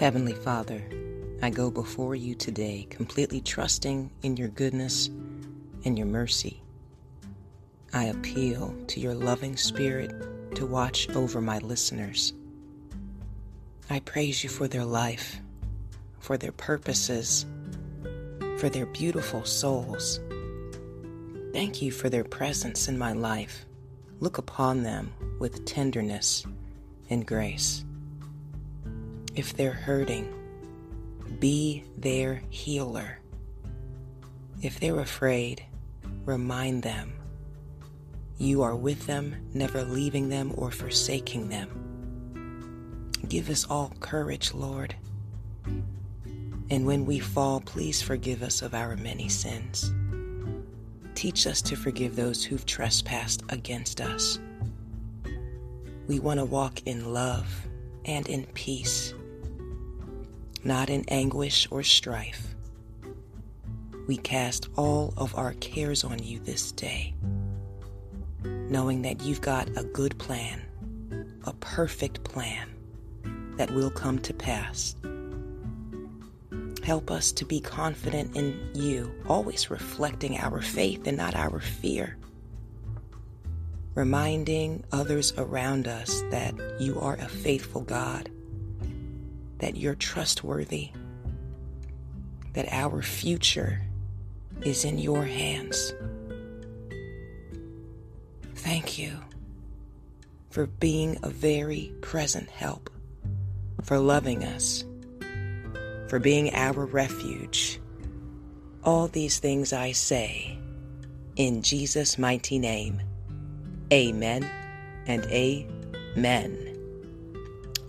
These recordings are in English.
Heavenly Father, I go before you today, completely trusting in your goodness and your mercy. I appeal to your loving spirit to watch over my listeners. I praise you for their life, for their purposes, for their beautiful souls. Thank you for their presence in my life. Look upon them with tenderness and grace. If they're hurting, be their healer. If they're afraid, remind them you are with them, never leaving them or forsaking them. Give us all courage, Lord. And when we fall, please forgive us of our many sins. Teach us to forgive those who've trespassed against us. We want to walk in love and in peace, not in anguish or strife. We cast all of our cares on you this day, knowing that you've got a good plan, a perfect plan that will come to pass. Help us to be confident in you, always reflecting our faith and not our fear. Reminding others around us that you are a faithful God, that you're trustworthy, that our future is in your hands. Thank you for being a very present help, for loving us, for being our refuge. All these things I say in Jesus' mighty name. Amen and amen.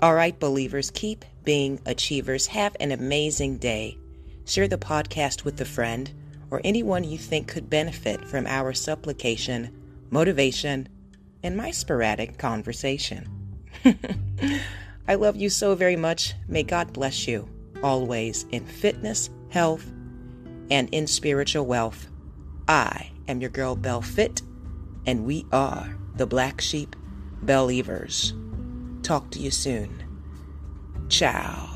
All right, believers, keep being achievers. Have an amazing day. Share the podcast with a friend or anyone you think could benefit from our supplication, motivation, and my sporadic conversation. I love you so very much. May God bless you. Always in fitness, health, and in spiritual wealth. I am your girl, Belle Fit, and we are the Black Sheep Believers. Talk to you soon. Ciao.